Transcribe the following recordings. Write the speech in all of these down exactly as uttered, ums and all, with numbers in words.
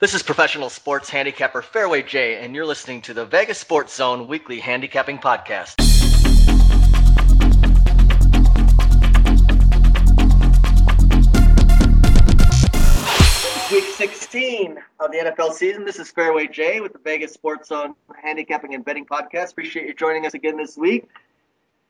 This is professional sports handicapper Fairway J, and you're listening to the Vegas Sports Zone Weekly Handicapping Podcast. Week sixteen of the N F L season. This is Fairway J with the Vegas Sports Zone Handicapping and Betting Podcast. Appreciate you joining us again this week.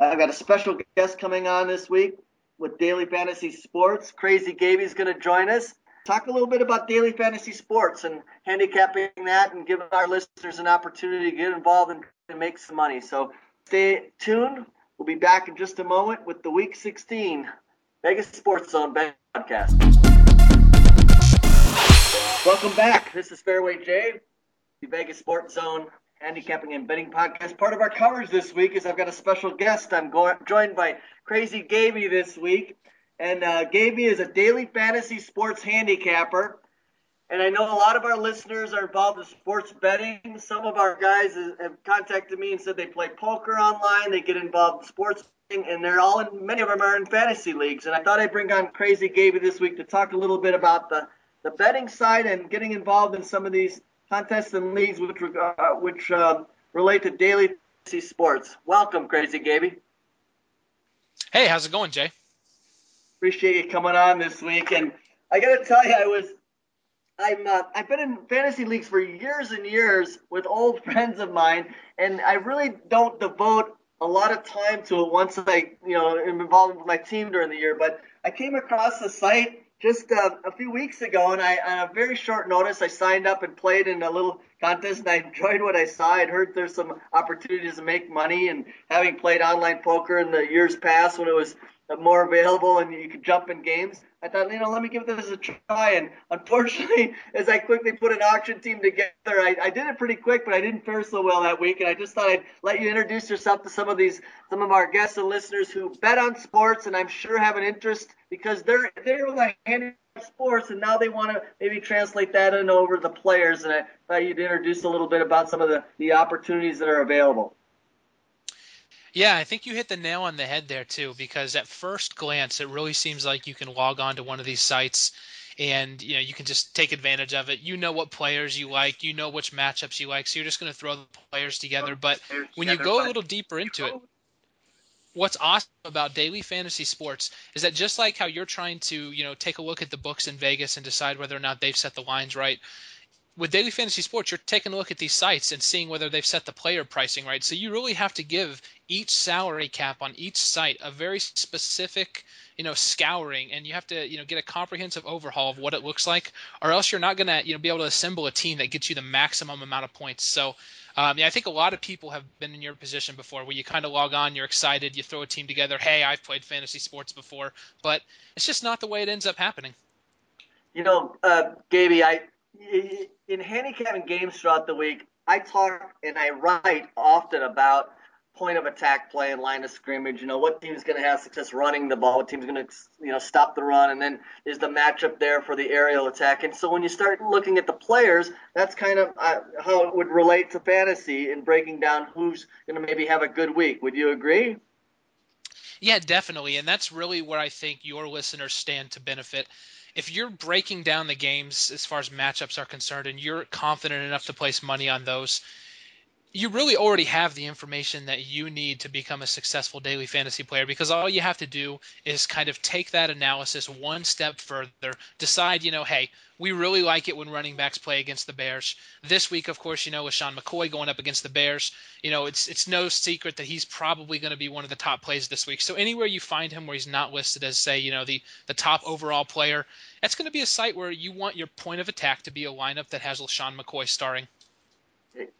I've got a special guest coming on this week with Daily Fantasy Sports. Crazy Gabby's going to join us. Talk a little bit about Daily Fantasy Sports and handicapping that and give our listeners an opportunity to get involved and, and make some money. So stay tuned. We'll be back in just a moment with the Week sixteen Vegas Sports Zone Podcast. Welcome back. This is Fairway J, the Vegas Sports Zone Handicapping and Betting Podcast. Part of our coverage this week is I've got a special guest. I'm going, joined by Crazy Gabby this week. And uh, Gabby is a daily fantasy sports handicapper. And I know a lot of our listeners are involved in sports betting. Some of our guys have contacted me and said they play poker online. They get involved in sports betting. And they're all in, many of them are in fantasy leagues. And I thought I'd bring on Crazy Gabby this week to talk a little bit about the, the betting side and getting involved in some of these contests and leagues which, uh, which uh, relate to daily fantasy sports. Welcome, Crazy Gabby. Hey, how's it going, Jay? Appreciate you coming on this week, and I gotta tell you, I was, I'm, uh, I've been in fantasy leagues for years and years with old friends of mine, and I really don't devote a lot of time to it once I, you know, am involved with my team during the year. But I came across the site just uh, a few weeks ago, and I, on a very short notice, I signed up and played in a little contest, and I enjoyed what I saw. I'd heard there's some opportunities to make money, and having played online poker in the years past when it was more available and you could jump in games, I thought, you know, let me give this a try. And unfortunately, as I quickly put an auction team together, I, I did it pretty quick, but I didn't fare so well that week. And I just thought I'd let you introduce yourself to some of these, some of our guests and listeners who bet on sports, and I'm sure have an interest because they're they're like handicap sports, and now they want to maybe translate that in over the players. And I thought you'd introduce a little bit about some of the, the opportunities that are available. Yeah, I think you hit the nail on the head there, too, because at first glance, it really seems like you can log on to one of these sites and, you know, you can just take advantage of it. You know what players you like. You know which matchups you like. So you're just going to throw the players together. But when you go a little deeper into it, what's awesome about daily fantasy sports is that just like how you're trying to, you know, take a look at the books in Vegas and decide whether or not they've set the lines right, with daily fantasy sports, you're taking a look at these sites and seeing whether they've set the player pricing right. So you really have to give each salary cap on each site a very specific, you know, scouring, and you have to, you know, get a comprehensive overhaul of what it looks like, or else you're not going to, you know, be able to assemble a team that gets you the maximum amount of points. So, um, yeah, I think a lot of people have been in your position before, where you kind of log on, you're excited, you throw a team together. Hey, I've played fantasy sports before, but it's just not the way it ends up happening. You know, uh, Gabby, I. In handicapping games throughout the week, I talk and I write often about point of attack play and line of scrimmage. You know, what team's going to have success running the ball, what team's going to, you know, stop the run, and then is the matchup there for the aerial attack. And so when you start looking at the players, that's kind of uh, how it would relate to fantasy in breaking down who's going to maybe have a good week. Would you agree? Yeah, definitely. And that's really where I think your listeners stand to benefit. If you're breaking down the games as far as matchups are concerned and you're confident enough to place money on those, you really already have the information that you need to become a successful daily fantasy player, because all you have to do is kind of take that analysis one step further, decide, you know, hey, we really like it when running backs play against the Bears. This week, of course, you know, with LeSean McCoy going up against the Bears, you know, it's it's no secret that he's probably going to be one of the top plays this week. So anywhere you find him where he's not listed as, say, you know, the, the top overall player, that's going to be a site where you want your point of attack to be a lineup that has LeSean McCoy starring.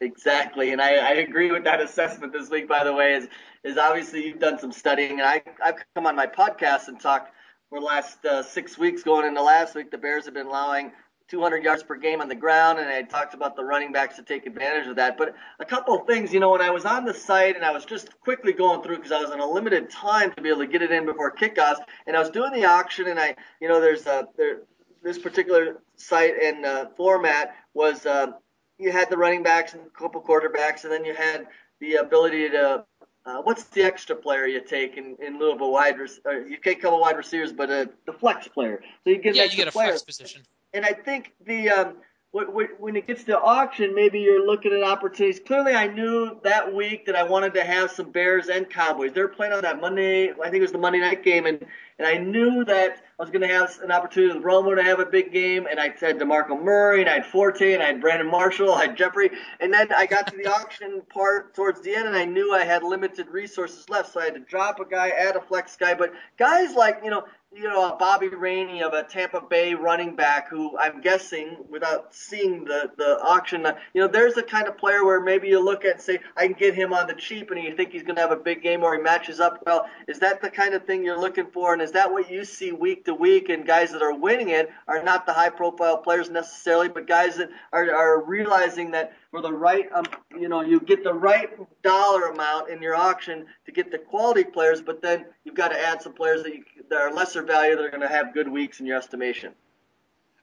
Exactly, and I, I agree with that assessment this week, by the way, is is obviously you've done some studying, and I, I've come on my podcast and talked for the last uh, six weeks going into last week. The Bears have been allowing two hundred yards per game on the ground, and I talked about the running backs to take advantage of that. But a couple of things, you know, when I was on the site and I was just quickly going through because I was in a limited time to be able to get it in before kickoffs, and I was doing the auction, and I, you know, there's a, there, this particular site and uh, format was uh, – you had the running backs and a couple quarterbacks, and then you had the ability to uh, – what's the extra player you take in, in lieu of a wide – or you take a couple wide receivers, but a, the flex player. So you get yeah, you get a player. Flex position. And I think the um, when it gets to auction, maybe you're looking at opportunities. Clearly, I knew that week that I wanted to have some Bears and Cowboys. They were playing on that Monday. I think it was the Monday night game, and, and I knew that I was going to have an opportunity with Romo to have a big game, and I had DeMarco Murray, and I had Forte, and I had Brandon Marshall, I had Jeffrey. And then I got to the auction part towards the end, and I knew I had limited resources left, so I had to drop a guy, add a flex guy. But guys like, you know, You know, Bobby Rainey of a Tampa Bay running back who I'm guessing, without seeing the, the auction, you know, there's the kind of player where maybe you look at and say, I can get him on the cheap and you think he's going to have a big game or he matches up well. Is that the kind of thing you're looking for? And is that what you see week to week? And guys that are winning it are not the high-profile players necessarily, but guys that are, are realizing that for the right, um, you know, you get the right dollar amount in your auction to get the quality players, but then you've got to add some players that, you, that are lesser value that are going to have good weeks in your estimation.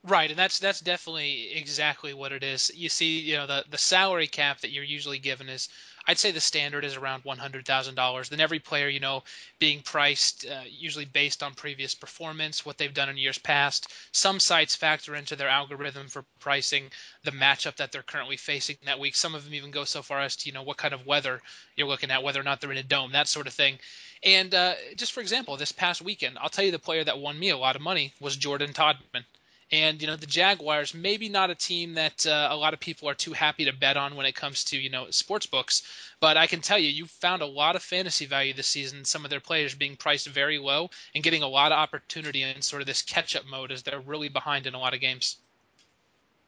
Right, and that's that's definitely exactly what it is. You see, you know, the, the salary cap that you're usually given is, I'd say the standard is around one hundred thousand dollars. Then every player, you know, being priced uh, usually based on previous performance, what they've done in years past. Some sites factor into their algorithm for pricing the matchup that they're currently facing that week. Some of them even go so far as to, you know, what kind of weather you're looking at, whether or not they're in a dome, that sort of thing. And uh, just for example, this past weekend, I'll tell you the player that won me a lot of money was Jordan Todman. And, you know, the Jaguars, maybe not a team that uh, a lot of people are too happy to bet on when it comes to, you know, sports books. But I can tell you, you found a lot of fantasy value this season, some of their players being priced very low and getting a lot of opportunity in sort of this catch-up mode as they're really behind in a lot of games.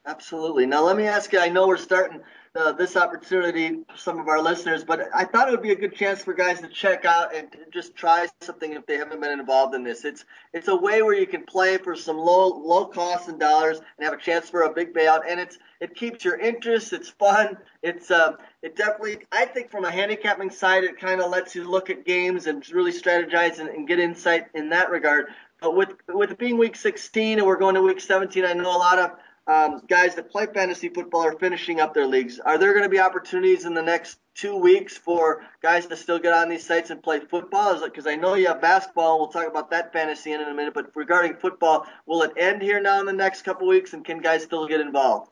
Absolutely. Now, let me ask you, I know we're starting uh, this opportunity for some of our listeners, but I thought it would be a good chance for guys to check out and just try something if they haven't been involved in this. It's it's a way where you can play for some low low costs in dollars and have a chance for a big payout, and it's it keeps your interest. It's fun. It's um, it definitely, I think from a handicapping side, it kind of lets you look at games and really strategize and, and get insight in that regard. But with, with it being week sixteen and we're going to week seventeen, I know a lot of Um, guys that play fantasy football are finishing up their leagues. Are there going to be opportunities in the next two weeks for guys to still get on these sites and play football? Because I know you have basketball, and we'll talk about that fantasy in a minute, but regarding football, will it end here now in the next couple weeks, and can guys still get involved?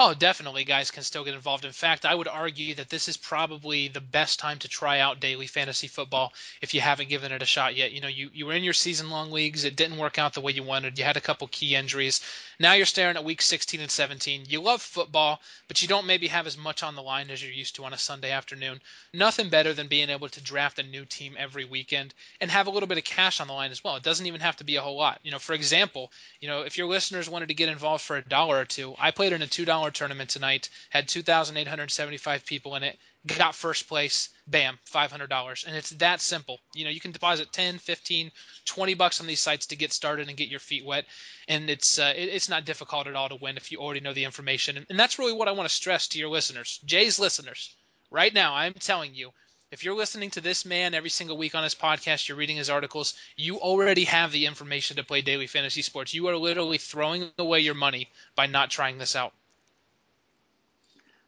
Oh, definitely guys can still get involved. In fact, I would argue that this is probably the best time to try out daily fantasy football if you haven't given it a shot yet. You know, you, you were in your season-long leagues. It didn't work out the way you wanted. You had a couple key injuries. Now you're staring at week sixteen and seventeen. You love football, but you don't maybe have as much on the line as you're used to on a Sunday afternoon. Nothing better than being able to draft a new team every weekend and have a little bit of cash on the line as well. It doesn't even have to be a whole lot. You know, for example, you know, if your listeners wanted to get involved for a dollar or two, I played in a two dollar tournament tonight, had two thousand eight hundred seventy-five people in it, got first place, bam, five hundred dollars. And it's that simple. You know, you can deposit ten, fifteen, twenty bucks on these sites to get started and get your feet wet. And it's uh, it, it's not difficult at all to win if you already know the information. And, and that's really what I want to stress to your listeners, Jay's listeners. Right now, I'm telling you, if you're listening to this man every single week on his podcast, you're reading his articles, you already have the information to play daily fantasy sports. You are literally throwing away your money by not trying this out.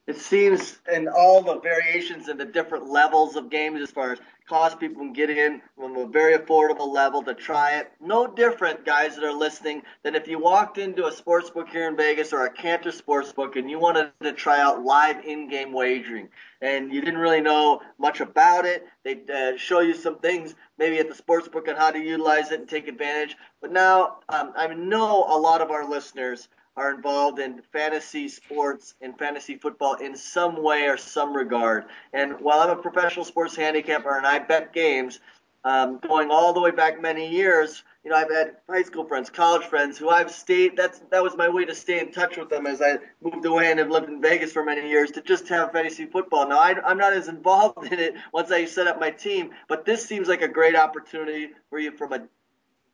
It seems in all the variations and the different levels of games as far as cost people can get in from a very affordable level to try it. No different, guys that are listening, than if you walked into a sportsbook here in Vegas or a Cantor sportsbook and you wanted to try out live in-game wagering and you didn't really know much about it. They'd uh, show you some things maybe at the sportsbook on how to utilize it and take advantage. But now um, I know a lot of our listeners are involved in fantasy sports and fantasy football in some way or some regard. And while I'm a professional sports handicapper and I bet games, um, going all the way back many years, you know, I've had high school friends, college friends who I've stayed, that's, that was my way to stay in touch with them as I moved away and have lived in Vegas for many years to just have fantasy football. Now, I, I'm not as involved in it once I set up my team, but this seems like a great opportunity for you from a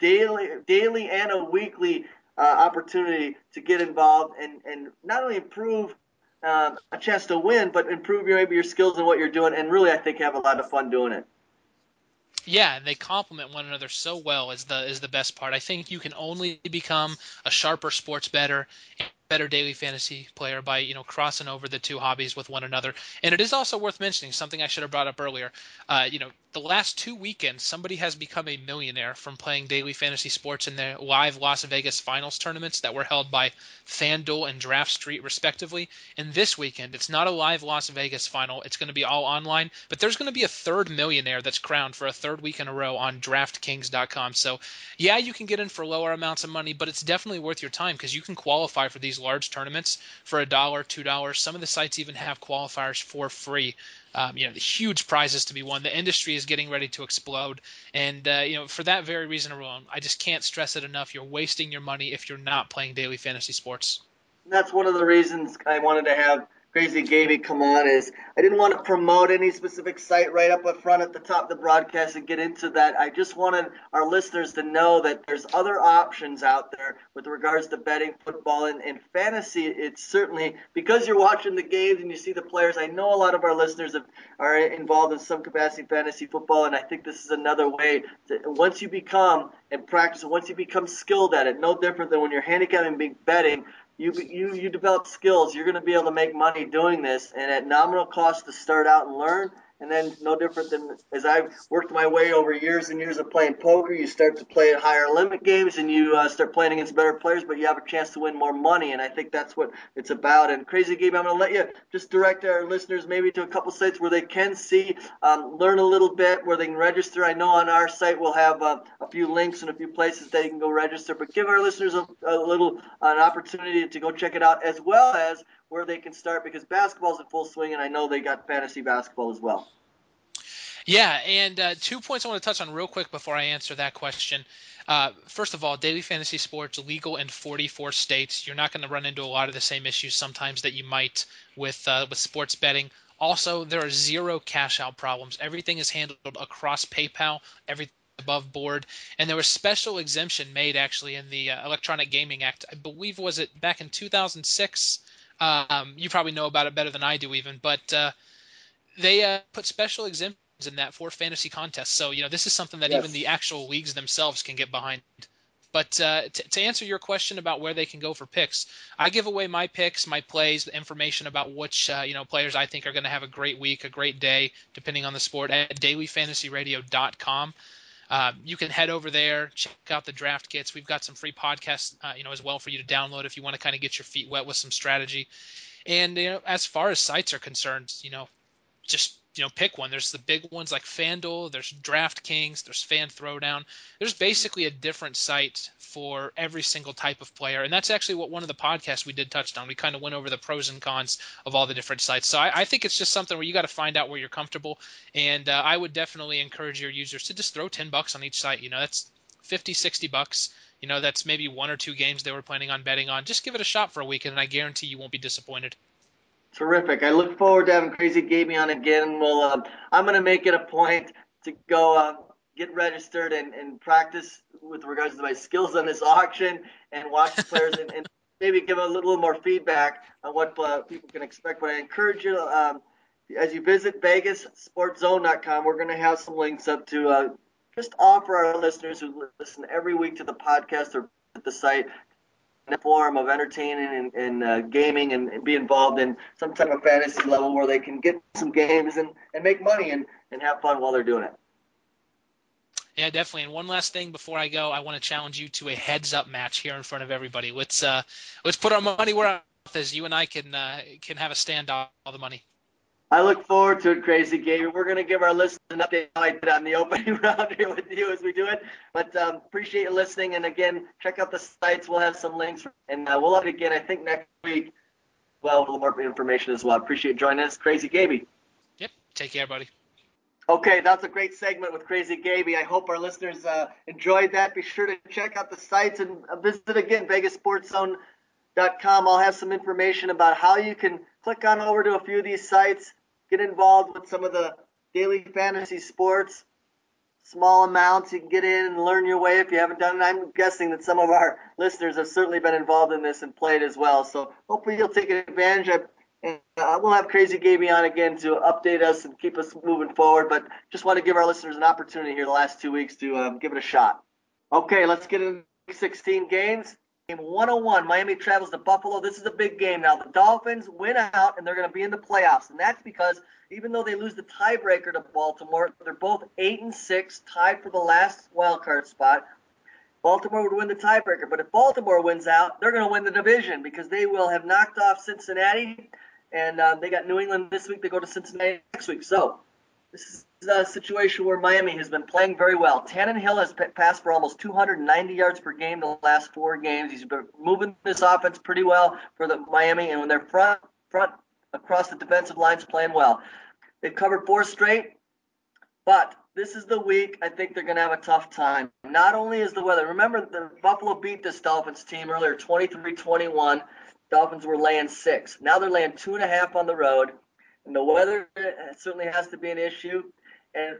daily, daily and a weekly Uh, opportunity to get involved and, and not only improve um, a chance to win, but improve your, maybe your skills and what you're doing, and really I think have a lot of fun doing it. Yeah, and they complement one another so well is the is the best part. I think you can only become a sharper sports bettor, better daily fantasy player by, you know, crossing over the two hobbies with one another. And it is also worth mentioning something I should have brought up earlier. Uh, you know, the last two weekends, somebody has become a millionaire from playing Daily Fantasy Sports in their live Las Vegas finals tournaments that were held by FanDuel and Draft Street, respectively. And this weekend, it's not a live Las Vegas final. It's going to be all online. But there's going to be a third millionaire that's crowned for a third week in a row on DraftKings dot com. So, yeah, you can get in for lower amounts of money, but it's definitely worth your time because you can qualify for these large tournaments for a dollar, two dollars. Some of the sites even have qualifiers for free. Um, you know, the huge prizes to be won. The industry is getting ready to explode. And, uh, you know, for that very reason alone, I just can't stress it enough. You're wasting your money if you're not playing Daily Fantasy Sports. That's one of the reasons I wanted to have Crazy Gabby come on is I didn't want to promote any specific site right up up front at the top of the broadcast and get into that. I just wanted our listeners to know that there's other options out there with regards to betting football and, and fantasy. It's certainly because you're watching the games and you see the players. I know a lot of our listeners have, are involved in some capacity in fantasy football, and I think this is another way that once you become and practice, once you become skilled at it, no different than when you're handicapping big betting. You, you you develop skills. You're going to be able to make money doing this, and at nominal cost to start out and learn. And then no different than as I've worked my way over years and years of playing poker, you start to play at higher limit games and you uh, start playing against better players, but you have a chance to win more money. And I think that's what it's about. And Crazy Gabby, I'm going to let you just direct our listeners maybe to a couple sites where they can see, um, learn a little bit, where they can register. I know on our site we'll have uh, a few links and a few places that you can go register, but give our listeners a, a little an opportunity to go check it out, as well as where they can start, because basketball's in full swing, and I know they got fantasy basketball as well. Yeah, and uh, two points I want to touch on real quick before I answer that question. Uh, first of all, Daily Fantasy Sports, legal in forty-four states. You're not going to run into a lot of the same issues sometimes that you might with uh, with sports betting. Also, there are zero cash-out problems. Everything is handled across PayPal, everything above board, and there was special exemption made actually in the uh, Electronic Gaming Act. I believe, was it back in two thousand six? Um, you probably know about it better than I do even, but uh, they uh, put special exemptions in that for fantasy contests. So, you know, this is something that yes. even the actual leagues themselves can get behind. But uh, t- to answer your question about where they can go for picks, I give away my picks, my plays, the information about which uh, you know players I think are going to have a great week, a great day, depending on the sport, at daily fantasy radio dot com. Uh, you can head over there, check out the draft kits. We've got some free podcasts, uh, you know, as well for you to download if you want to kind of get your feet wet with some strategy. And you know, as far as sites are concerned, you know, just you know, pick one. There's the big ones like FanDuel, there's DraftKings, there's FanThrowdown. There's basically a different site for every single type of player, and that's actually what one of the podcasts we did touched on. We kind of went over the pros and cons of all the different sites. So I, I think it's just something where you got to find out where you're comfortable, and uh, I would definitely encourage your users to just throw ten bucks on each site. You know, that's fifty, sixty bucks. You know, that's maybe one or two games they were planning on betting on. Just give it a shot for a weekend, and I guarantee you won't be disappointed. Terrific. I look forward to having Crazy Gabby on again. Well, um, I'm going to make it a point to go um, get registered and, and practice with regards to my skills on this auction and watch the players and, and maybe give a little more feedback on what uh, people can expect. But I encourage you, um, as you visit Vegas Sports Zone dot com, we're going to have some links up to uh, just offer our listeners who listen every week to the podcast or at the site in a form of entertaining and, and uh, gaming and, and be involved in some type of fantasy level where they can get some games and, and make money and, and have fun while they're doing it. Yeah, definitely. And one last thing before I go, I want to challenge you to a heads-up match here in front of everybody. Let's uh, let's put our money where our mouth is. You and I can uh, can have a standoff all the money. I look forward to it, Crazy Gabby. We're going to give our listeners an update how I did on the opening round here with you as we do it. But um, appreciate you listening. And, again, check out the sites. We'll have some links. And uh, we'll have it again, I think, next week. Well, a little more information as well. Appreciate you joining us, Crazy Gabby. Yep. Take care, buddy. Okay, that's a great segment with Crazy Gabby. I hope our listeners uh, enjoyed that. Be sure to check out the sites and visit, again, Vegas Sports Zone dot com. I'll have some information about how you can click on over to a few of these sites, get involved with some of the Daily Fantasy Sports, small amounts. You can get in and learn your way if you haven't done it. I'm guessing that some of our listeners have certainly been involved in this and played as well. So hopefully you'll take advantage of it. And uh, we'll have Crazy Gabby on again to update us and keep us moving forward. But just want to give our listeners an opportunity here the last two weeks to um, give it a shot. Okay, let's get into sixteen games. Game one oh one, Miami travels to Buffalo. This is a big game now. The Dolphins win out, and they're going to be in the playoffs. And that's because even though they lose the tiebreaker to Baltimore, they're both eight and six, tied for the last wildcard spot. Baltimore would win the tiebreaker. But if Baltimore wins out, they're going to win the division because they will have knocked off Cincinnati. And uh, they got New England this week. They go to Cincinnati next week. So this is a situation where Miami has been playing very well. Tannehill has passed for almost two hundred ninety yards per game the last four games. He's been moving this offense pretty well for the Miami, and when they're front, front across the defensive lines playing well. They've covered four straight, but this is the week I think they're going to have a tough time. Not only is the weather. Remember, the Buffalo beat this Dolphins team earlier, twenty-three twenty-one. Dolphins were laying six. Now they're laying two and a half on the road. And the weather certainly has to be an issue. And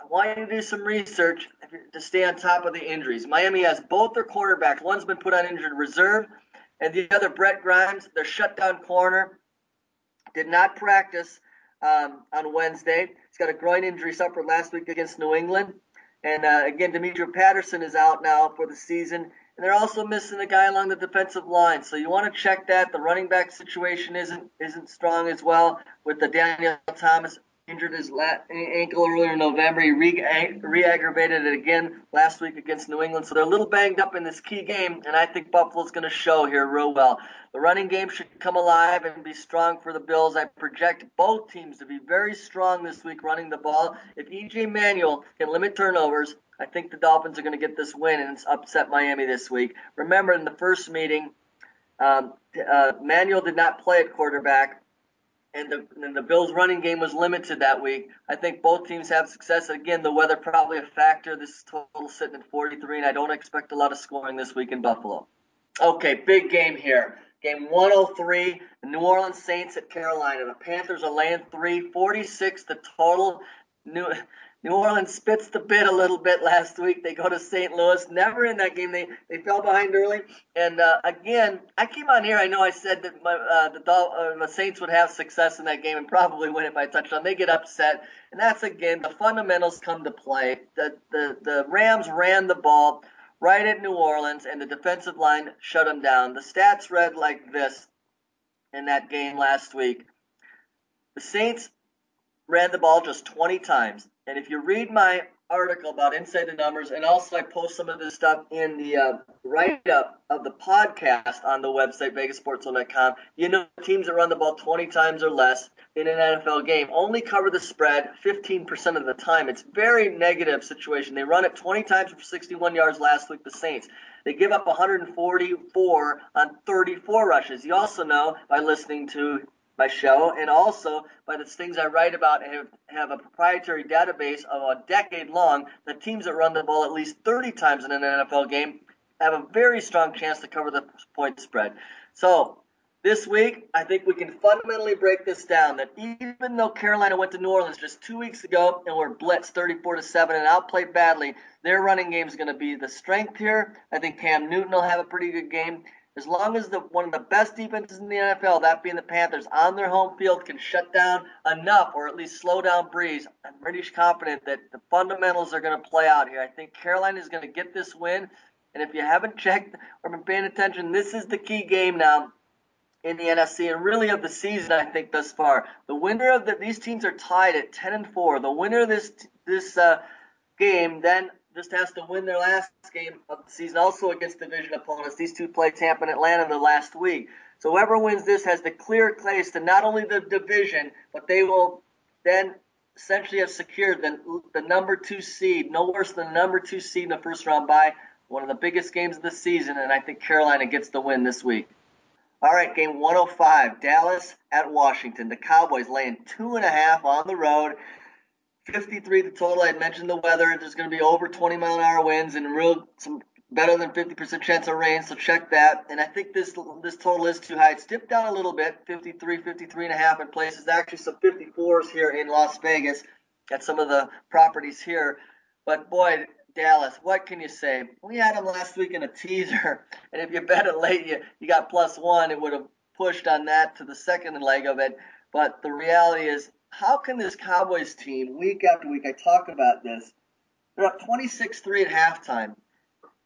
I want you to do some research to stay on top of the injuries. Miami has both their cornerbacks. One's been put on injured reserve, and the other, Brett Grimes, their shutdown corner, did not practice um, on Wednesday. He's got a groin injury suffered last week against New England. And, uh, again, Demetrius Patterson is out now for the season. And they're also missing a guy along the defensive line. So you want to check that. The running back situation isn't isn't strong as well with the Daniel Thomas injured his ankle earlier in November. He re-aggravated it again last week against New England. So they're a little banged up in this key game, and I think Buffalo's going to show here real well. The running game should come alive and be strong for the Bills. I project both teams to be very strong this week running the ball. If E J Manuel can limit turnovers, I think the Dolphins are going to get this win and upset Miami this week. Remember, in the first meeting, um, uh, Manuel did not play at quarterback, and the, and the Bills' running game was limited that week. I think both teams have success. Again, the weather probably a factor. This is total sitting at forty-three, and I don't expect a lot of scoring this week in Buffalo. Okay, big game here. Game one oh three, the New Orleans Saints at Carolina. The Panthers are laying three, forty-six the total. New New Orleans spits the bit a little bit last week. They go to Saint Louis. Never in that game. They they fell behind early. And, uh, again, I came on here. I know I said that my, uh, the, Dol- uh, the Saints would have success in that game and probably win it by a touchdown. They get upset. And that's, again, the fundamentals come to play. The, the, the Rams ran the ball right at New Orleans, and the defensive line shut them down. The stats read like this in that game last week. The Saints ran the ball just twenty times. And if you read my article about Inside the Numbers, and also I post some of this stuff in the uh, write-up of the podcast on the website, vegas sports zone dot com, you know teams that run the ball twenty times or less in an N F L game only cover the spread fifteen percent of the time. It's a very negative situation. They run it twenty times for sixty-one yards last week, the Saints. They give up one hundred forty-four on thirty-four rushes. You also know by listening to my show, and also by the things I write about and have, have a proprietary database of a decade long, the teams that run the ball at least thirty times in an N F L game have a very strong chance to cover the point spread. So this week, I think we can fundamentally break this down, that even though Carolina went to New Orleans just two weeks ago and were blitzed thirty-four to seven and outplayed badly, their running game is going to be the strength here. I think Cam Newton will have a pretty good game. As long as the one of the best defenses in the N F L, that being the Panthers, on their home field can shut down enough or at least slow down Breeze, I'm pretty confident that the fundamentals are going to play out here. I think Carolina is going to get this win. And if you haven't checked or been paying attention, this is the key game now in the N F C and really of the season, I think, thus far. The winner of the, these teams are tied at ten and four. The winner of this, this uh, game then just has to win their last game of the season, also against division opponents. These two play Tampa and Atlanta the last week. So whoever wins this has the clear place to not only the division, but they will then essentially have secured the, the number two seed, no worse than the number two seed in the first round bye, one of the biggest games of the season, and I think Carolina gets the win this week. All right, game one oh five, Dallas at Washington. The Cowboys laying two and a half on the road. fifty-three the total. I had mentioned the weather. There's going to be over twenty mile an hour winds and real some better than fifty percent chance of rain, so check that. And I think this this total is too high. It's dipped down a little bit, fifty-three, fifty-three and a half in places. Actually, some fifty-fours here in Las Vegas at some of the properties here. But, boy, Dallas, what can you say? We had them last week in a teaser, and if you bet it late, you, you got plus one. It would have pushed on that to the second leg of it. But the reality is, how can this Cowboys team, week after week, I talk about this, they're up twenty-six three at halftime.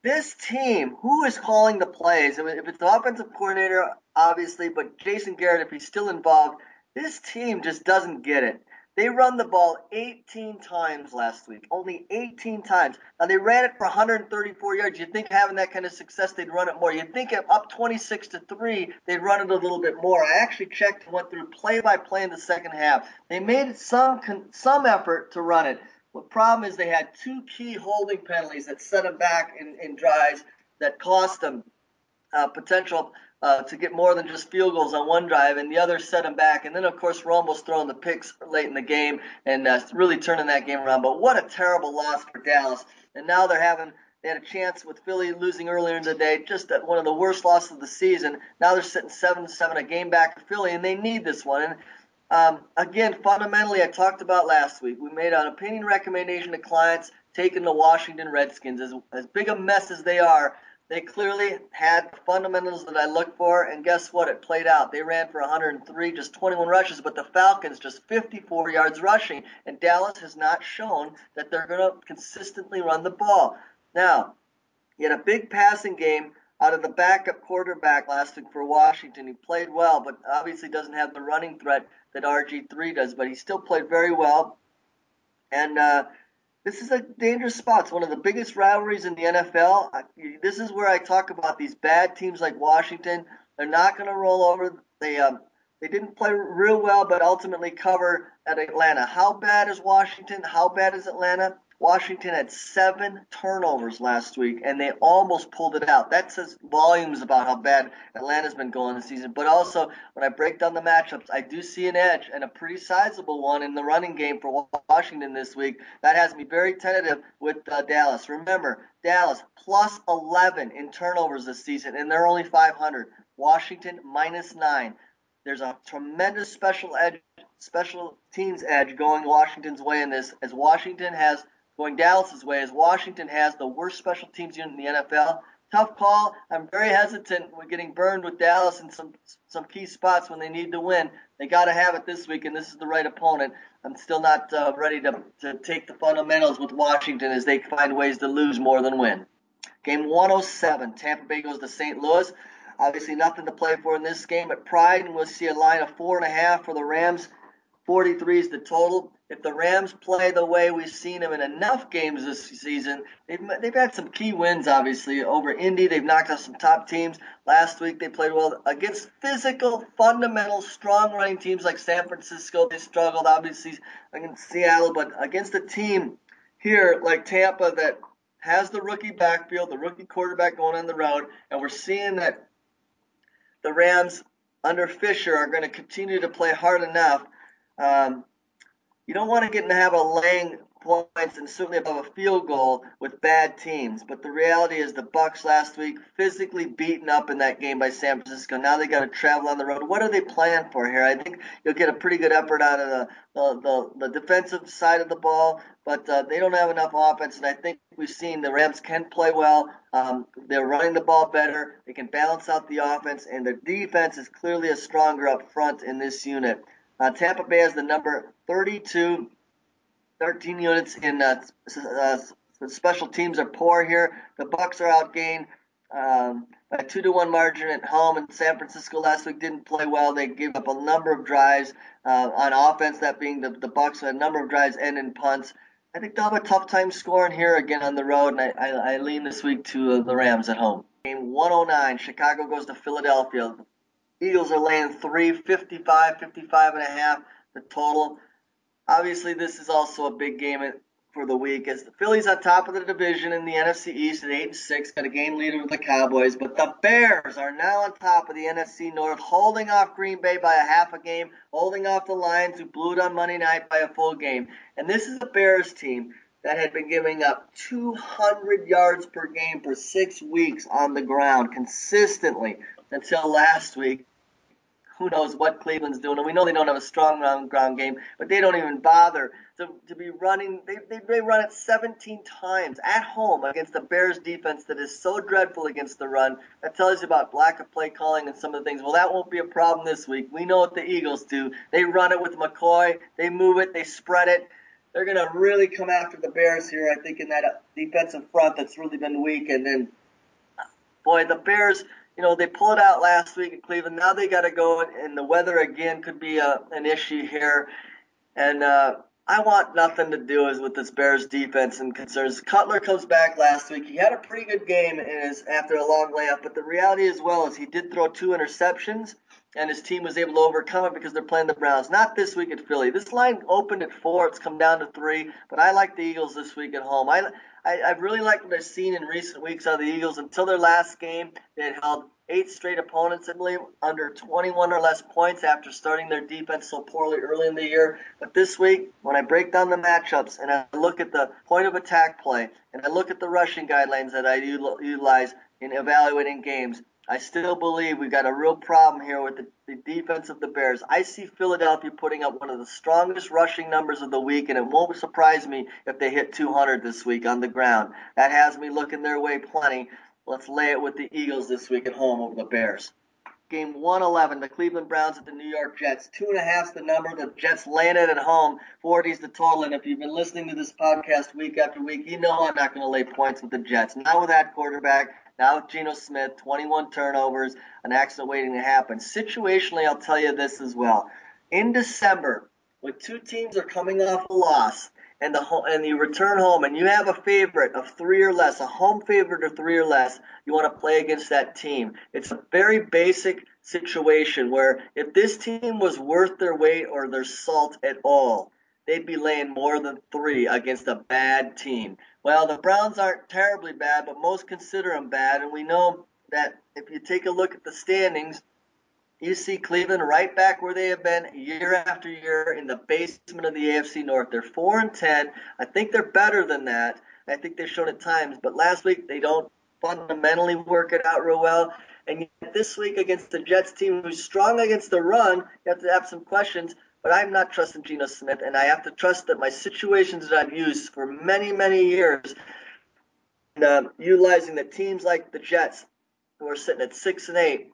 this team, who is calling the plays? I mean, if it's the offensive coordinator, obviously, but Jason Garrett, if he's still involved, this team just doesn't get it. They run the ball eighteen times last week, only eighteen times. Now, they ran it for one hundred thirty-four yards. You'd think having that kind of success, they'd run it more. You'd think up twenty-six to three, they'd run it a little bit more. I actually checked and went through play-by-play in the second half. They made some some effort to run it. The problem is they had two key holding penalties that set them back in, in drives that cost them uh, potential Uh, to get more than just field goals on one drive, and the other set him back. And then, of course, Romo's throwing the picks late in the game and uh, really turning that game around. But what a terrible loss for Dallas. And now they're having – they had a chance with Philly losing earlier in the day, just at one of the worst losses of the season. Now they're sitting seven to seven, a game back to Philly, and they need this one. And, um, again, fundamentally, I talked about last week, we made an opinion recommendation to clients taking the Washington Redskins. As, as big a mess as they are, they clearly had the fundamentals that I looked for, and guess what? It played out. They ran for one hundred three, just twenty-one rushes, but the Falcons just fifty-four yards rushing, and Dallas has not shown that they're going to consistently run the ball. Now, you had a big passing game out of the backup quarterback last week for Washington. He played well, but obviously doesn't have the running threat that R G three does, but he still played very well, and uh this is a dangerous spot. It's one of the biggest rivalries in the N F L. This is where I talk about these bad teams like Washington. They're not going to roll over. They um, they didn't play real well, but ultimately cover at Atlanta. How bad is Washington? How bad is Atlanta? Washington had seven turnovers last week, and they almost pulled it out. That says volumes about how bad Atlanta's been going this season. But also, when I break down the matchups, I do see an edge and a pretty sizable one in the running game for Washington this week. That has me very tentative with uh, Dallas. Remember, Dallas plus eleven in turnovers this season, and they're only five hundred. Washington minus nine. There's a tremendous special edge, special teams edge going Washington's way in this, as Washington has – going Dallas' way, as Washington has the worst special teams unit in the N F L. Tough call. I'm very hesitant with getting burned with Dallas in some some key spots when they need to win. They got to have it this week, and this is the right opponent. I'm still not uh, ready to, to take the fundamentals with Washington as they find ways to lose more than win. Game one oh seven, Tampa Bay goes to Saint Louis. Obviously nothing to play for in this game at Pride, and we'll see a line of four point five for the Rams. forty-three is the total. If the Rams play the way we've seen them in enough games this season, they've, they've had some key wins, obviously, over Indy. They've knocked out some top teams. Last week they played well against physical, fundamental, strong running teams like San Francisco. They struggled, obviously, against Seattle. But against a team here like Tampa that has the rookie backfield, the rookie quarterback going on the road, and we're seeing that the Rams under Fisher are going to continue to play hard enough. Um, You don't want to get in the habit of laying points and certainly above a field goal with bad teams. But the reality is the Bucs last week physically beaten up in that game by San Francisco. Now they got to travel on the road. What are they planning for here? I think you'll get a pretty good effort out of the the, the, the defensive side of the ball, but uh, they don't have enough offense. And I think we've seen the Rams can play well. Um, they're running the ball better. They can balance out the offense. And the defense is clearly a stronger up front in this unit. Uh, Tampa Bay has the number thirty-two, thirteen units in uh, uh, special teams are poor here. The Bucs are outgained um, by a two to one margin at home, and San Francisco last week didn't play well. They gave up a number of drives uh, on offense, that being the, the Bucs had a number of drives and in punts. I think they'll have a tough time scoring here again on the road, and I, I, I lean this week to uh, the Rams at home. Game one oh nine, Chicago goes to Philadelphia. Eagles are laying three, fifty-five, fifty-five and a half, the total. Obviously, this is also a big game for the week, as the Phillies on top of the division in the N F C East at eight and six, got a game lead over the Cowboys. But the Bears are now on top of the N F C North, holding off Green Bay by a half a game, holding off the Lions, who blew it on Monday night by a full game. And this is a Bears team that had been giving up two hundred yards per game for six weeks on the ground consistently until last week. Who knows what Cleveland's doing, and we know they don't have a strong ground game, but they don't even bother to, to be running. They, they, they run it seventeen times at home against the Bears defense that is so dreadful against the run. That tells you about lack of play calling and some of the things. Well, that won't be a problem this week. We know what the Eagles do. They run it with McCoy. They move it. They spread it. They're going to really come after the Bears here, I think, in that defensive front that's really been weak. And then Floyd. The Bears, you know, they pulled out last week in Cleveland. Now they got to go, and the weather again could be a, an issue here. And uh, I want nothing to do with this Bears defense and concerns. Cutler comes back last week. He had a pretty good game and is after a long layoff, but the reality as well is he did throw two interceptions, and his team was able to overcome it because they're playing the Browns. Not this week at Philly. This line opened at four. It's come down to three. But I like the Eagles this week at home. I, I, I really like what I've seen in recent weeks out of the Eagles. Until their last game, they had held eight straight opponents, I believe, under twenty-one or less points after starting their defense so poorly early in the year. But this week, when I break down the matchups and I look at the point of attack play and I look at the rushing guidelines that I utilize in evaluating games, I still believe we've got a real problem here with the, the defense of the Bears. I see Philadelphia putting up one of the strongest rushing numbers of the week, and it won't surprise me if they hit two hundred this week on the ground. That has me looking their way plenty. Let's lay it with the Eagles this week at home over the Bears. Game one eleven, the Cleveland Browns at the New York Jets. Two and a half's the number. The Jets laying it at home. forty's the total. And if you've been listening to this podcast week after week, you know I'm not going to lay points with the Jets. Not with that quarterback. Now with Geno Smith, twenty-one turnovers, an accident waiting to happen. Situationally, I'll tell you this as well. In December, when two teams are coming off a loss and the ho- and you return home and you have a favorite of three or less, a home favorite of three or less, you want to play against that team. It's a very basic situation where if this team was worth their weight or their salt at all, they'd be laying more than three against a bad team. Well, the Browns aren't terribly bad, but most consider them bad, and we know that if you take a look at the standings, you see Cleveland right back where they have been year after year in the basement of the A F C North. They're four and ten. I think they're better than that. I think they've shown at times, but last week they don't fundamentally work it out real well. And yet this week against the Jets team, who's strong against the run, you have to have some questions. But I'm not trusting Geno Smith, and I have to trust that my situations that I've used for many, many years, and, um, utilizing the teams like the Jets, who are sitting at six and eight,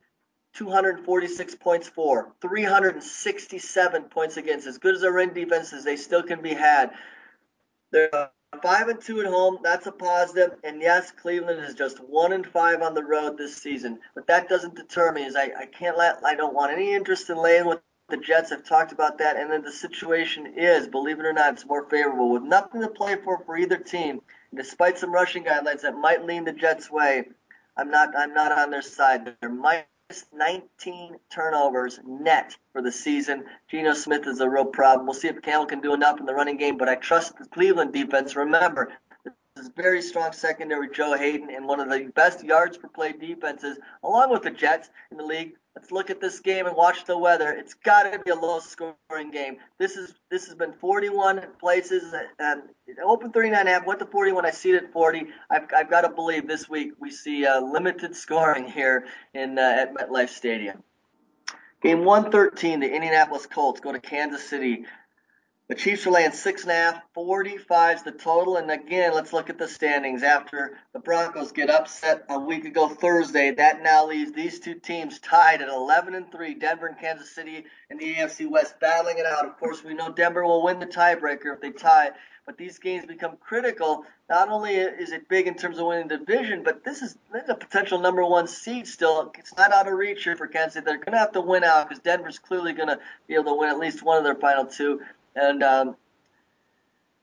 two hundred forty-six points for, three hundred sixty-seven points against. As good as our end defenses, they still can be had. They're five and two at home. That's a positive. And, yes, Cleveland is just one and five on the road this season. But that doesn't deter me. As I, I, can't let, I don't want any interest in laying with the Jets. Have talked about that, and then the situation is, believe it or not, it's more favorable. With nothing to play for for either team, despite some rushing guidelines that might lean the Jets' way, I'm not I'm not on their side. They're minus nineteen turnovers net for the season. Geno Smith is a real problem. We'll see if Campbell can do enough in the running game, but I trust the Cleveland defense. Remember, this is very strong secondary, Joe Hayden, and one of the best yards per play defenses, along with the Jets in the league. Let's look at this game and watch the weather. It's got to be a low-scoring game. This is this has been forty-one places, and open thirty-nine and a half, went to forty-one. I see it at forty. I've I've got to believe this week we see uh, limited scoring here in uh, at MetLife Stadium. Game one thirteen, the Indianapolis Colts go to Kansas City. The Chiefs are laying six and a half, forty-five's the total. And again, let's look at the standings. After the Broncos get upset a week ago Thursday, that now leaves these two teams tied at eleven and three, Denver and Kansas City, and the A F C West battling it out. Of course, we know Denver will win the tiebreaker if they tie, but these games become critical. Not only is it big in terms of winning the division, but this is, this is a potential number one seed still. It's not out of reach here for Kansas City. They're going to have to win out because Denver's clearly going to be able to win at least one of their final two. And um,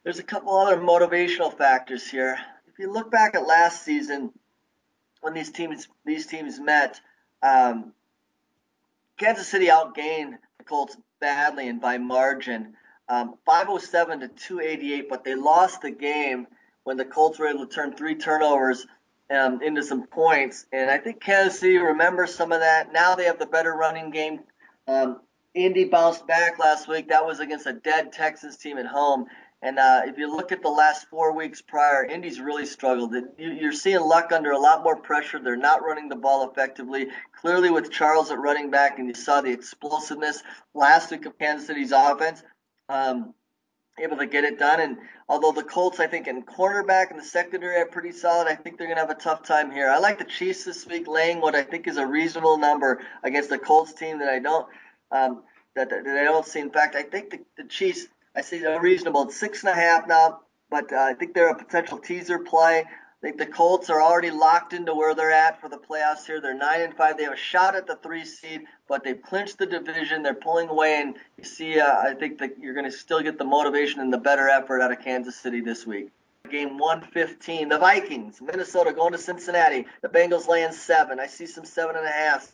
there's a couple other motivational factors here. If you look back at last season when these teams these teams met, um, Kansas City outgained the Colts badly and by margin, um, five oh seven to two eighty-eight. But they lost the game when the Colts were able to turn three turnovers um, into some points. And I think Kansas City remembers some of that. Now they have the better running game. Um, Indy bounced back last week. That was against a dead Texans team at home. And uh, if you look at the last four weeks prior, Indy's really struggled. You're seeing Luck under a lot more pressure. They're not running the ball effectively. Clearly with Charles at running back, and you saw the explosiveness last week of Kansas City's offense, um, able to get it done. And although the Colts, I think, in cornerback and the secondary are pretty solid, I think they're going to have a tough time here. I like the Chiefs this week laying what I think is a reasonable number against the Colts team that I don't – Um, that, that I don't see. In fact, I think the, the Chiefs, I see, are reasonable. It's six and a half now, but uh, I think they're a potential teaser play. I think the Colts are already locked into where they're at for the playoffs here. They're nine and five. They have a shot at the three seed, but they've clinched the division. They're pulling away, and you see, uh, I think that you're going to still get the motivation and the better effort out of Kansas City this week. Game one fifteen, the Vikings, Minnesota going to Cincinnati. The Bengals laying seven. I see some seven and a half.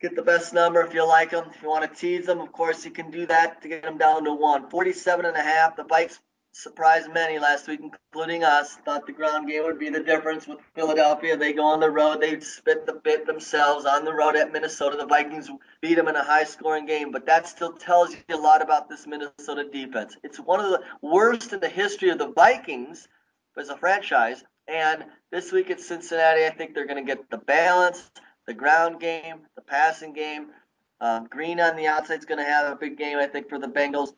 Get the best number if you like them. If you want to tease them, of course, you can do that to get them down to one. forty-seven and a half. The Vikes surprised many last week, including us. Thought the ground game would be the difference with Philadelphia. They go on the road. They spit the bit themselves on the road at Minnesota. The Vikings beat them in a high-scoring game, but that still tells you a lot about this Minnesota defense. It's one of the worst in the history of the Vikings as a franchise, and this week at Cincinnati, I think they're going to get the balance, the ground game, the passing game. Uh, Green on the outside is going to have a big game, I think, for the Bengals.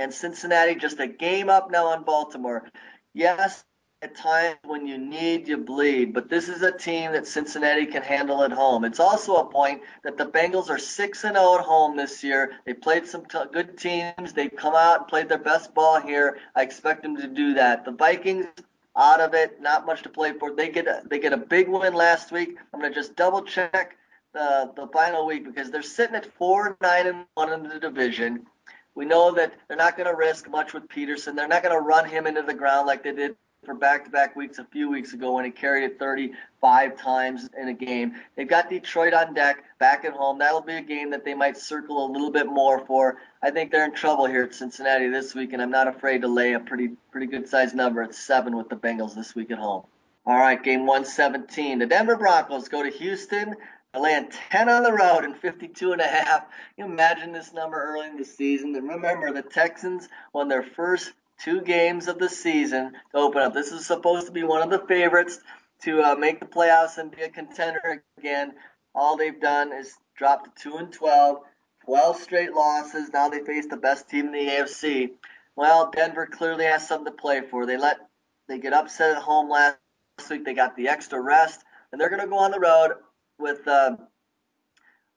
And Cincinnati just a game up now on Baltimore. Yes, at times when you need, you bleed. But this is a team that Cincinnati can handle at home. It's also a point that the Bengals are six and oh at home this year. They played some t- good teams. They come out and played their best ball here. I expect them to do that. The Vikings, out of it, not much to play for. They get a, they get a big win last week. I'm going to just double check the the final week because they're sitting at four nine and one in the division. We know that they're not going to risk much with Peterson. They're not going to run him into the ground like they did for back-to-back weeks a few weeks ago when he carried it thirty-five times in a game. They've got Detroit on deck back at home. That'll be a game that they might circle a little bit more for. I think they're in trouble here at Cincinnati this week, and I'm not afraid to lay a pretty pretty good-sized number at seven with the Bengals this week at home. All right, game one seventeen. The Denver Broncos go to Houston. I land ten on the road and fifty-two and a half. You imagine this number early in the season. And remember, the Texans won their first two games of the season to open up. This is supposed to be one of the favorites to uh, make the playoffs and be a contender again. All they've done is drop to two and twelve, twelve straight losses. Now they face the best team in the A F C. Well, Denver clearly has something to play for. They let they get upset at home last week. They got the extra rest, and they're going to go on the road with uh,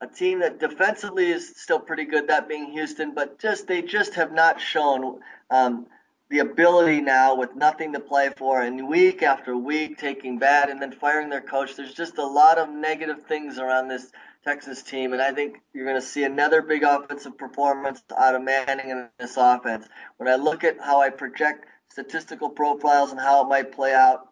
a team that defensively is still pretty good, that being Houston, but just they just have not shown um, the ability now with nothing to play for, and week after week taking bad and then firing their coach. There's just a lot of negative things around this Texas team, and I think you're going to see another big offensive performance out of Manning in this offense. When I look at how I project statistical profiles and how it might play out,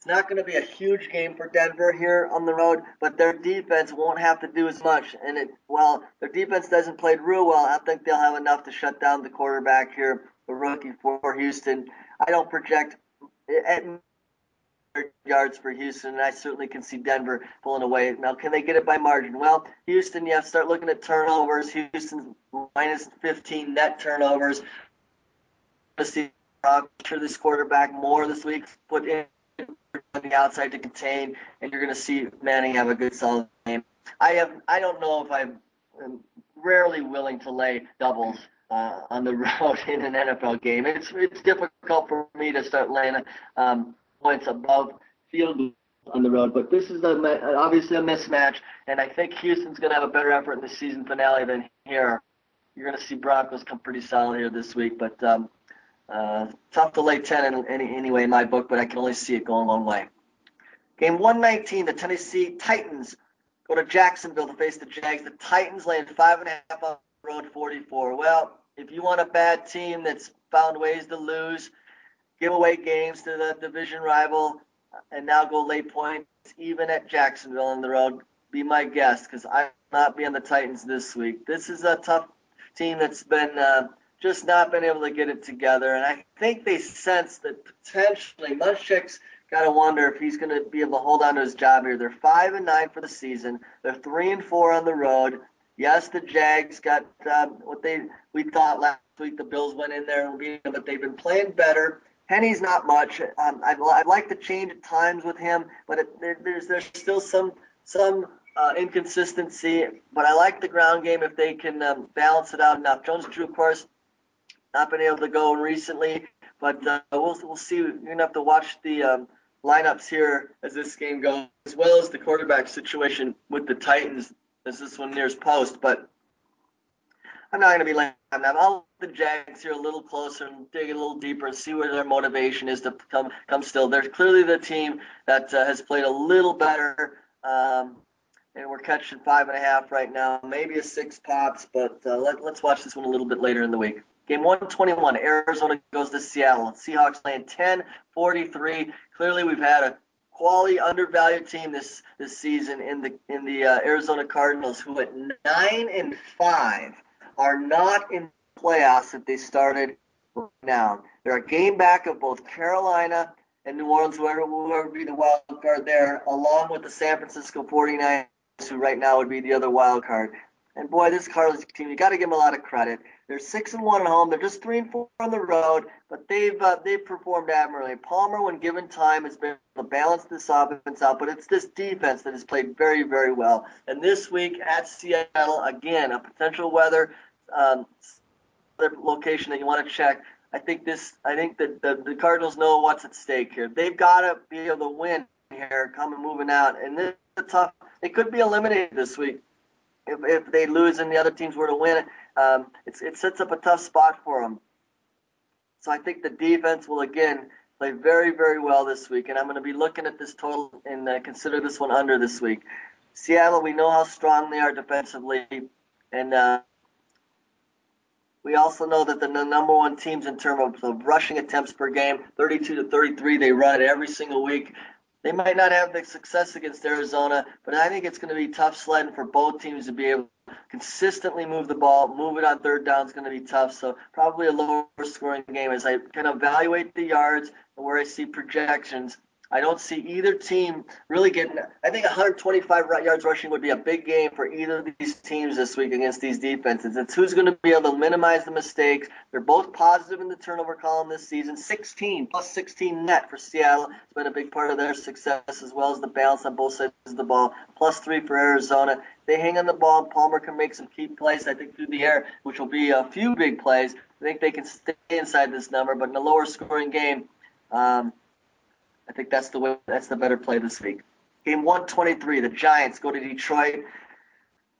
it's not going to be a huge game for Denver here on the road, but their defense won't have to do as much. And it, while their defense doesn't play real well, I think they'll have enough to shut down the quarterback here, the rookie for Houston. I don't project at yards for Houston, and I certainly can see Denver pulling away. Now, can they get it by margin? Well, Houston, you have to start looking at turnovers. Houston's minus fifteen net turnovers. Let's see, I'm sure this quarterback more this week put in on the outside to contain, and you're going to see Manning have a good solid game. I have, I don't know if I'm, I'm rarely willing to lay doubles uh, on the road in an N F L game. It's it's difficult for me to start laying um, points above field on the road, but this is a, obviously a mismatch, and I think Houston's going to have a better effort in the season finale than here. You're going to see Broncos come pretty solid here this week, but um, Uh, tough to lay ten in any, anyway in my book, but I can only see it going one way. Game one nineteen, the Tennessee Titans go to Jacksonville to face the Jags. The Titans laying five and a half on the road, forty-four. Well, if you want a bad team that's found ways to lose, give away games to the division rival, and now go lay points even at Jacksonville on the road, be my guest, because I will not be on the Titans this week. This is a tough team that's been uh, – just not been able to get it together. And I think they sense that potentially Munchak's got to wonder if he's going to be able to hold on to his job here. They're five and nine for the season. They're three and four on the road. Yes, the Jags got uh, what they we thought last week. The Bills went in there and beat them, but they've been playing better. Henny's not much. Um, I'd, I'd like to change at times with him, but it, there, there's there's still some some – Uh, inconsistency, but I like the ground game if they can um, balance it out enough. Jones Drew, of course, not been able to go recently, but uh, we'll we'll see. You're gonna have to watch the um, lineups here as this game goes, as well as the quarterback situation with the Titans as this one nears post. But I'm not going to be like them. I'll let the Jags here a little closer and dig a little deeper and see where their motivation is to come come still. They're clearly the team that uh, has played a little better, um, and we're catching five and a half right now. Maybe a six pops, but uh, let, let's watch this one a little bit later in the week. Game one twenty-one, Arizona goes to Seattle. Seahawks laying ten forty-three. Clearly we've had a quality undervalued team this, this season in the in the uh, Arizona Cardinals, who at nine and five are not in playoffs if they started right now. They're a game back of both Carolina and New Orleans, whoever would be the wild card there, along with the San Francisco forty-niners, who right now would be the other wild card. And boy, this Cardinals team, you got to give them a lot of credit. They're six and one at home. They're just three and four on the road, but they've uh, they've performed admirably. Palmer, when given time, has been able to balance this offense out, but it's this defense that has played very, very well. And this week at Seattle, again, a potential weather um, location that you want to check. I think this. I think that the, the Cardinals know what's at stake here. They've got to be able to win here, coming moving out, and this is a tough. They could be eliminated this week if if they lose and the other teams were to win. Um, it's, it sets up a tough spot for them. So I think the defense will, again, play very, very well this week. And I'm going to be looking at this total and uh, consider this one under this week. Seattle, we know how strong they are defensively. And uh, we also know that the number one teams in terms of, of rushing attempts per game, thirty-two to thirty-three, they run it every single week. They might not have the success against Arizona, but I think it's going to be tough sledding for both teams to be able to consistently move the ball. Move it on third down is going to be tough, so probably a lower scoring game. As I kind of evaluate the yards and where I see projections, I don't see either team really getting – I think one twenty-five yards rushing would be a big game for either of these teams this week against these defenses. It's who's going to be able to minimize the mistakes. They're both positive in the turnover column this season. sixteen, plus sixteen net for Seattle. It's been a big part of their success, as well as the balance on both sides of the ball. Plus three for Arizona. They hang on the ball, and Palmer can make some key plays, I think, through the air, which will be a few big plays. I think they can stay inside this number, but in a lower-scoring game um, – I think that's the way, that's the better play this week. Game one twenty-three, the Giants go to Detroit.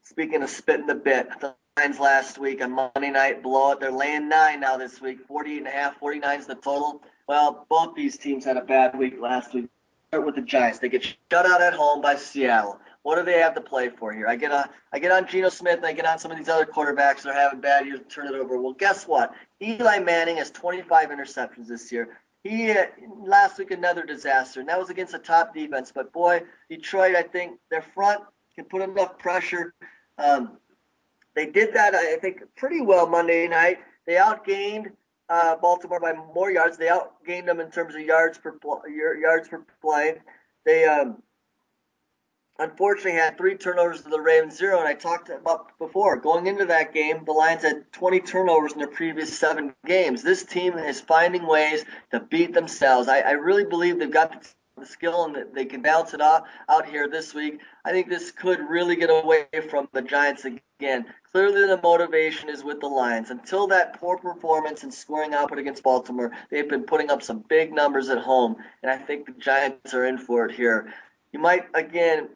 Speaking of spitting the bit, the Lions last week on Monday night blowout. They're laying nine now this week, forty-eight and a half, forty-nine is the total. Well, both these teams had a bad week last week. Start with the Giants. They get shut out at home by Seattle. What do they have to play for here? I get on, I get on Geno Smith, and I get on some of these other quarterbacks that are having bad years and turn it over. Well, guess what? Eli Manning has twenty-five interceptions this year. He uh, last week another disaster, and that was against a top defense. But boy, Detroit, I think their front can put enough pressure. Um, they did that, I think, pretty well Monday night. They outgained uh, Baltimore by more yards. They outgained them in terms of yards per pl- yards per play. They um, unfortunately had three turnovers to the Ravens zero, and I talked about before going into that game, the Lions had twenty turnovers in their previous seven games. This team is finding ways to beat themselves. I, I really believe they've got the, the skill and that they can bounce it off out here this week. I think this could really get away from the Giants again. Clearly the motivation is with the Lions. Until that poor performance and scoring output against Baltimore, they've been putting up some big numbers at home, and I think the Giants are in for it here. You might, again,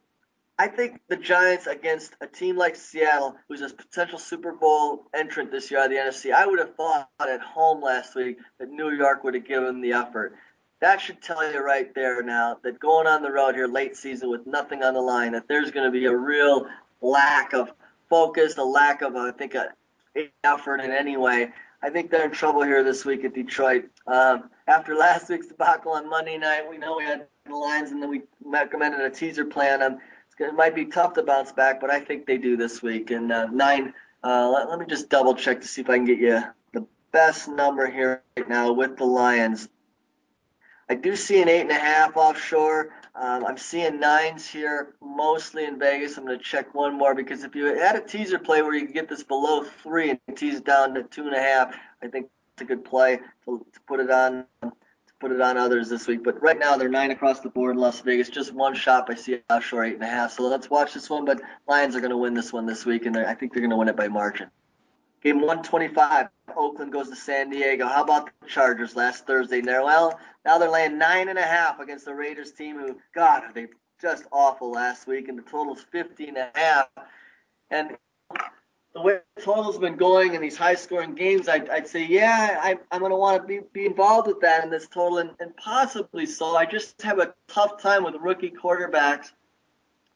I think the Giants against a team like Seattle, who's a potential Super Bowl entrant this year out of the N F C, I would have thought at home last week that New York would have given the effort. That should tell you right there now that going on the road here late season with nothing on the line, that there's going to be a real lack of focus, a lack of, I think, a effort in any way. I think they're in trouble here this week at Detroit. Um, after last week's debacle on Monday night, we know we had the Lions, and then we recommended a teaser play on them. It might be tough to bounce back, but I think they do this week. And uh, nine, uh, let, let me just double check to see if I can get you the best number here right now with the Lions. I do see an eight and a half offshore. Um, I'm seeing nines here, mostly in Vegas. I'm going to check one more because if you had a teaser play where you can get this below three and tease it down to two and a half, I think it's a good play to, to put it on. Put it on others this week, but right now they're nine across the board in Las Vegas. Just one shot by Seattle offshore eight and a half. So let's watch this one. But Lions are going to win this one this week, and I think they're going to win it by margin. Game one twenty-five. Oakland goes to San Diego. How about the Chargers last Thursday? They're, well, now they're laying nine and a half against the Raiders team. Who, God, are they just awful last week? And the total's fifty and a half. And the way total's been going in these high-scoring games, I'd, I'd say, yeah, I, I'm going to want to be, be involved with that in this total, and, and possibly so. I just have a tough time with rookie quarterbacks,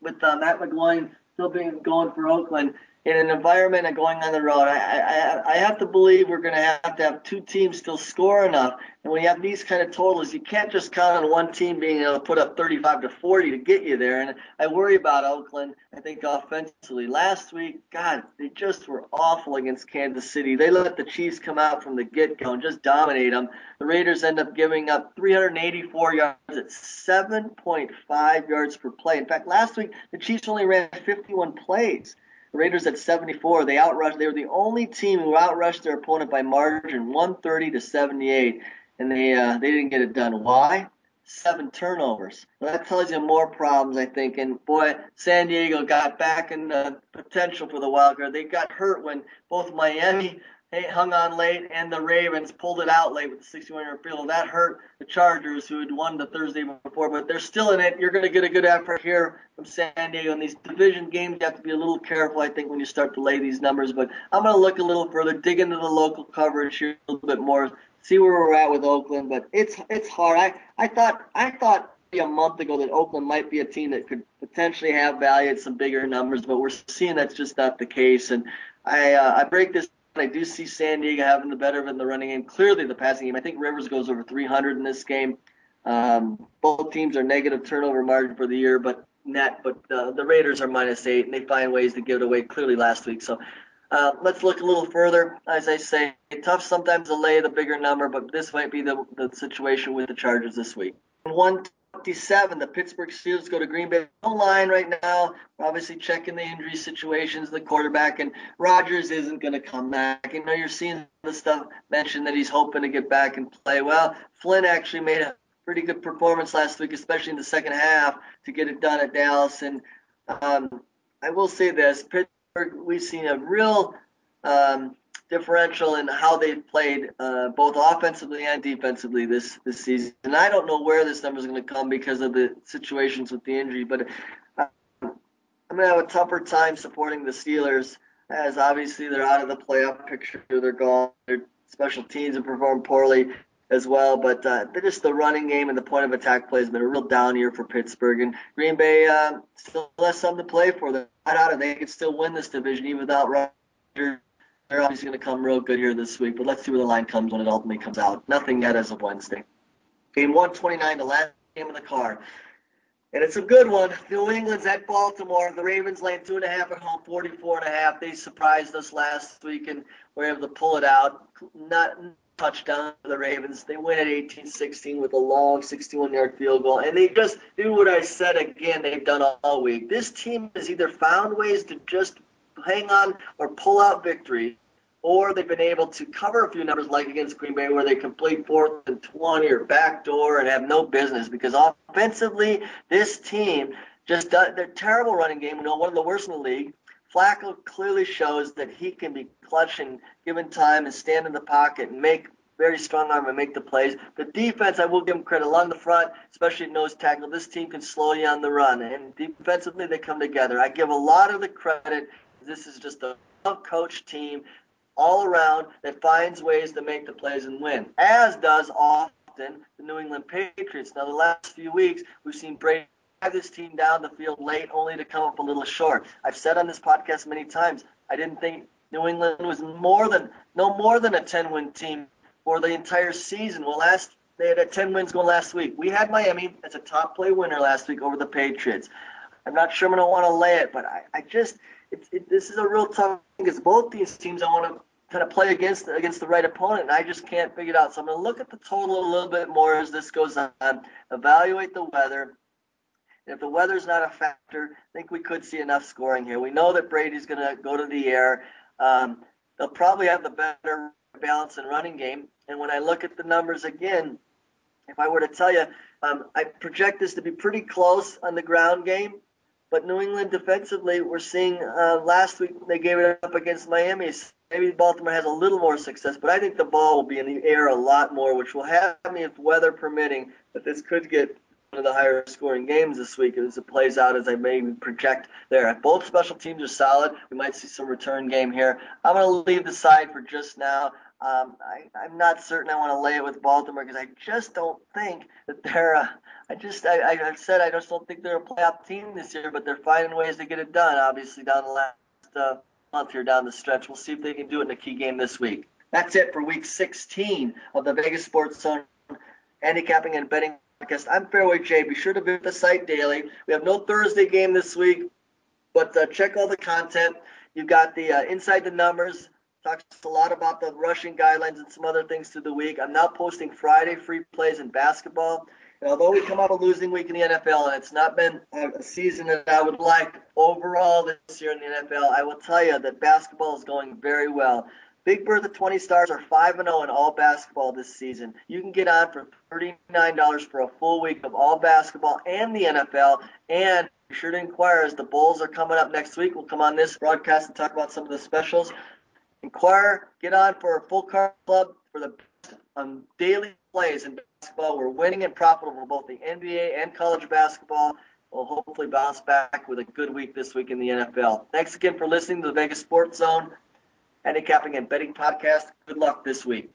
with uh, Matt McGloin still being going for Oakland in an environment and going on the road. I, I, I have to believe we're going to have to have two teams still score enough. And when you have these kind of totals, you can't just count on one team being able to put up thirty-five to forty to get you there. And I worry about Oakland, I think, offensively. Last week, God, they just were awful against Kansas City. They let the Chiefs come out from the get-go and just dominate them. The Raiders end up giving up three hundred eighty-four yards at seven point five yards per play. In fact, last week, the Chiefs only ran fifty-one plays. Raiders at seventy-four. They outrushed. They were the only team who outrushed their opponent by margin, one thirty to seventy-eight, and they uh, they didn't get it done. Why? Seven turnovers. Well, that tells you more problems, I think. And boy, San Diego got back in the potential for the wild card. They got hurt when both Miami hung on late and the Ravens pulled it out late with the sixty-one yard field. That hurt the Chargers, who had won the Thursday before, but they're still in it. You're going to get a good effort here from San Diego. In these division games, you have to be a little careful, I think, when you start to lay these numbers. But I'm going to look a little further, dig into the local coverage here a little bit more, see where we're at with Oakland. But it's it's hard. I, I thought I thought a month ago that Oakland might be a team that could potentially have value at some bigger numbers, but we're seeing that's just not the case. And I uh, I break this. I do see San Diego having the better of it in the running game. Clearly, the passing game. I think Rivers goes over three hundred in this game. Um, both teams are negative turnover margin for the year, but net. But uh, the Raiders are minus eight, and they find ways to give it away clearly last week. So uh, let's look a little further. As I say, tough sometimes to lay the bigger number, but this might be the, the situation with the Chargers this week. one twenty-seven, the Pittsburgh Steelers go to Green Bay. No line right now. We're obviously checking the injury situations, the quarterback, and Rodgers isn't going to come back. You know, you're seeing the stuff mentioned that he's hoping to get back and play. Well, Flynn actually made a pretty good performance last week, especially in the second half, to get it done at Dallas. And um, I will say this, Pittsburgh, we've seen a real um, differential in how they've played uh, both offensively and defensively this, this season. And I don't know where this number is going to come because of the situations with the injury, but uh, I'm going to have a tougher time supporting the Steelers, as obviously they're out of the playoff picture. They're gone. Their special teams have performed poorly as well, but uh, just the running game and the point of attack play has been a real down year for Pittsburgh. And Green Bay uh, still has something to play for. They're not out, and they could still win this division even without Rodgers. They're obviously going to come real good here this week, but let's see where the line comes when it ultimately comes out. Nothing yet as of Wednesday. Game one twenty-nine, the last game of the card. And it's a good one. New England's at Baltimore. The Ravens laying two and a half at home, forty-four and a half. They surprised us last week and were able to pull it out. Not touchdown for the Ravens. They win at eighteen sixteen with a long sixty-one yard field goal. And they just do what I said again they've done all week. This team has either found ways to just hang on or pull out victory, or they've been able to cover a few numbers like against Green Bay where they complete fourth and twenty or backdoor and have no business, because offensively this team just does, they're terrible running game, you know, one of the worst in the league. Flacco clearly shows that he can be clutch and given time and stand in the pocket and make very strong arm and make the plays. The defense, I will give them credit along the front, especially nose tackle. This team can slow you on the run, and defensively they come together. I give a lot of the credit. This is just a well-coached team all around that finds ways to make the plays and win, as does often the New England Patriots. Now, the last few weeks, we've seen Brady drive this team down the field late only to come up a little short. I've said on this podcast many times, I didn't think New England was more than no more than a ten-win team for the entire season. Well, last they had ten wins going last week. We had Miami as a top-play winner last week over the Patriots. I'm not sure I'm going to want to lay it, but I, I just – It, it, this is a real tough thing. It's both these teams I want to kind of play against against the right opponent, and I just can't figure it out. So I'm going to look at the total a little bit more as this goes on, evaluate the weather. And if the weather's not a factor, I think we could see enough scoring here. We know that Brady's going to go to the air. Um, they'll probably have the better balance in running game. And when I look at the numbers again, if I were to tell you, um, I project this to be pretty close on the ground game. But New England defensively, we're seeing uh, last week they gave it up against Miami. Maybe Baltimore has a little more success, but I think the ball will be in the air a lot more, which will have me, if weather permitting, that this could get of the higher scoring games this week as it plays out, as I maybe project there. Both special teams are solid. We might see some return game here. I'm going to leave the side for just now. Um, I, I'm not certain I want to lay it with Baltimore because I just don't think that they're uh, – I just – I said I just don't think they're a playoff team this year, but they're finding ways to get it done, obviously, down the last uh, month here, down the stretch. We'll see if they can do it in a key game this week. That's it for Week sixteen of the Vegas Sports Zone Handicapping and Betting Podcast. I'm Fairway J. Be sure to visit the site daily. We have no Thursday game this week, but uh, check all the content. You've got the uh, Inside the Numbers. Talks a lot about the rushing guidelines and some other things through the week. I'm now posting Friday free plays in basketball. And although we come out a losing week in the N F L, and it's not been a season that I would like overall this year in the N F L, I will tell you that basketball is going very well. Big Bertha twenty Stars are five and oh in all basketball this season. You can get on for thirty-nine dollars for a full week of all basketball and the N F L. And be sure to inquire as the Bulls are coming up next week. We'll come on this broadcast and talk about some of the specials. Inquire, get on for a full card club for the best um, daily plays in basketball. We're winning and profitable, both the N B A and college basketball. We'll hopefully bounce back with a good week this week in the N F L. Thanks again for listening to the Vegas Sports Zone Handicapping and Betting Podcast. Good luck this week.